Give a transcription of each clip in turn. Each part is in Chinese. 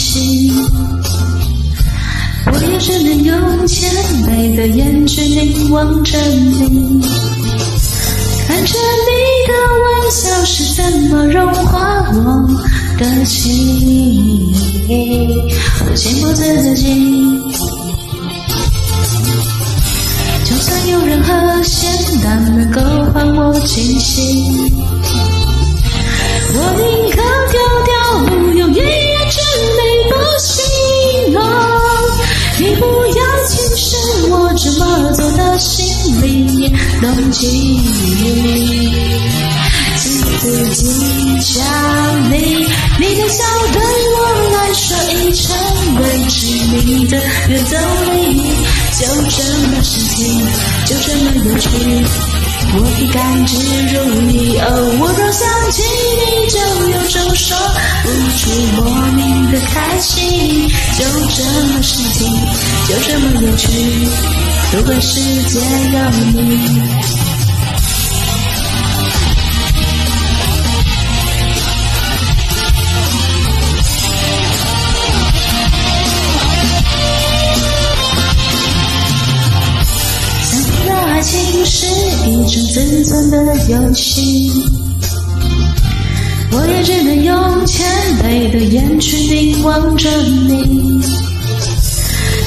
心。我也只能用浅美的眼神凝望着你，看着你的微笑是怎么融化我的心，我情不自禁。就算有任何险难能够还我清醒，我宁可丢掉无用一夜之美的心动，你不要侵蚀我这么多的心灵动机，请自己想你，你的笑对我来说已成为致命的原动力，就这么神奇，就这么有趣。我不敢植入你，哦，我若想起你就有种说不出莫名的开心，就这么神奇，就这么有趣，如果世界有你。爱情是一种自存的游戏，我也只能用谦卑的眼去凝望着你，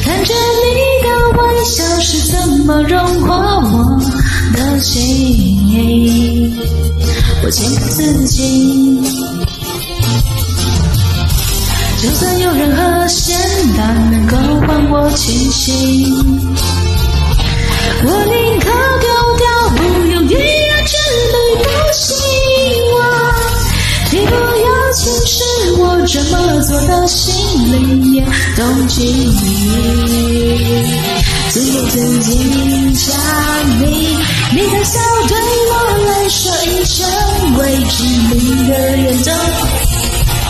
看着你的微笑是怎么融化我的心，我情不自禁。就算有任何险难能够还我清醒，我宁可丢掉不用一夜之美的希望，你不要侵蚀我这么做的心灵也动机，自由自己想你，你的笑对我来说已成为致命的原动力，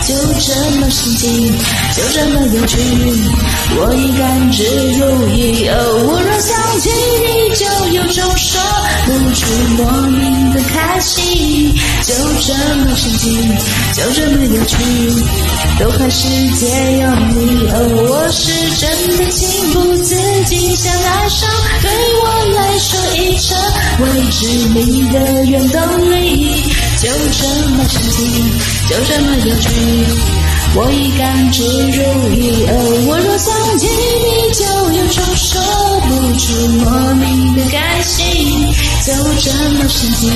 就这么神奇，就这么有趣，我已甘之如饴，哦，我若想起你就有种说不出莫名的开心，就这么神奇，就这么有趣，都快世界有你，哦，我是真的情不自禁想爱上，对我来说已成为致命的原动力，就这么神奇，就这么有趣，我已甘之如饴，哦，我若想起你就有种说不出莫名的开心，就这么神奇，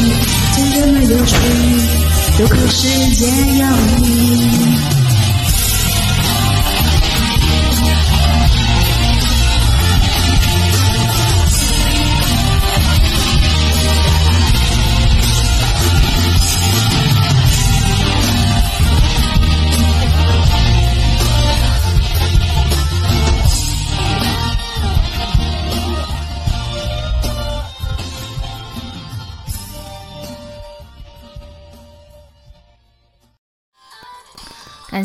就这么有趣，多亏世界有你。感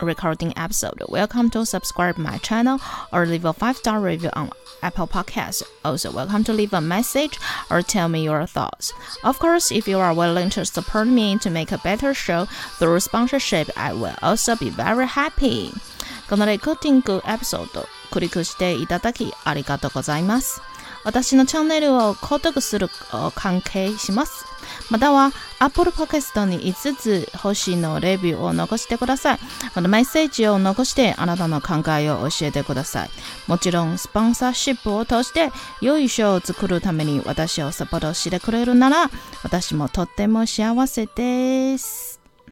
recording episode. Welcome to subscribe my channel or leave a 5-star review on Apple Podcasts. Also, welcome to leave a message or tell me your thoughts. Of course, if you are willing to support me to make a better show through sponsorship, I will also be very happy. このレコーディングエピソードクリックしていただきありがとうございます。私のチャンネルを購読する関係します。または Apple Podcast に5つ星のレビューを残してください。またメッセージを残してあなたの考えを教えてください。もちろんスポンサーシップを通して良い賞を作るために私をサポートしてくれるなら私もとっても幸せです。